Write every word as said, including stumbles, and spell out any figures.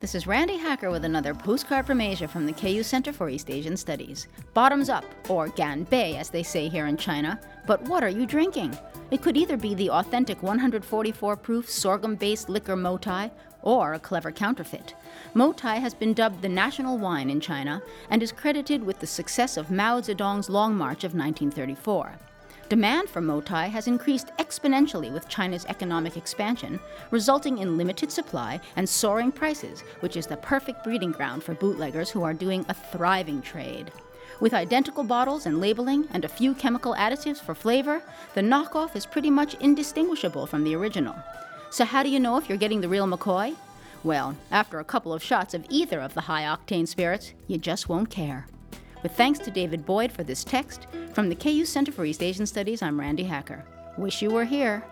This is Randi Hacker with another postcard from Asia from the K U Center for East Asian Studies. Bottoms up, or gan bei as they say here in China, but what are you drinking? It could either be the authentic one hundred forty-four proof sorghum-based liquor Moutai, or a clever counterfeit. Moutai has been dubbed the national wine in China and is credited with the success of Mao Zedong's Long March of nineteen thirty-four. Demand for Moutai has increased exponentially with China's economic expansion, resulting in limited supply and soaring prices, which is the perfect breeding ground for bootleggers who are doing a thriving trade. With identical bottles and labeling and a few chemical additives for flavor, the knockoff is pretty much indistinguishable from the original. So how do you know if you're getting the real McCoy? Well, after a couple of shots of either of the high-octane spirits, you just won't care. With thanks to David Boyd for this text, from the K U Center for East Asian Studies, I'm Randi Hacker. Wish you were here.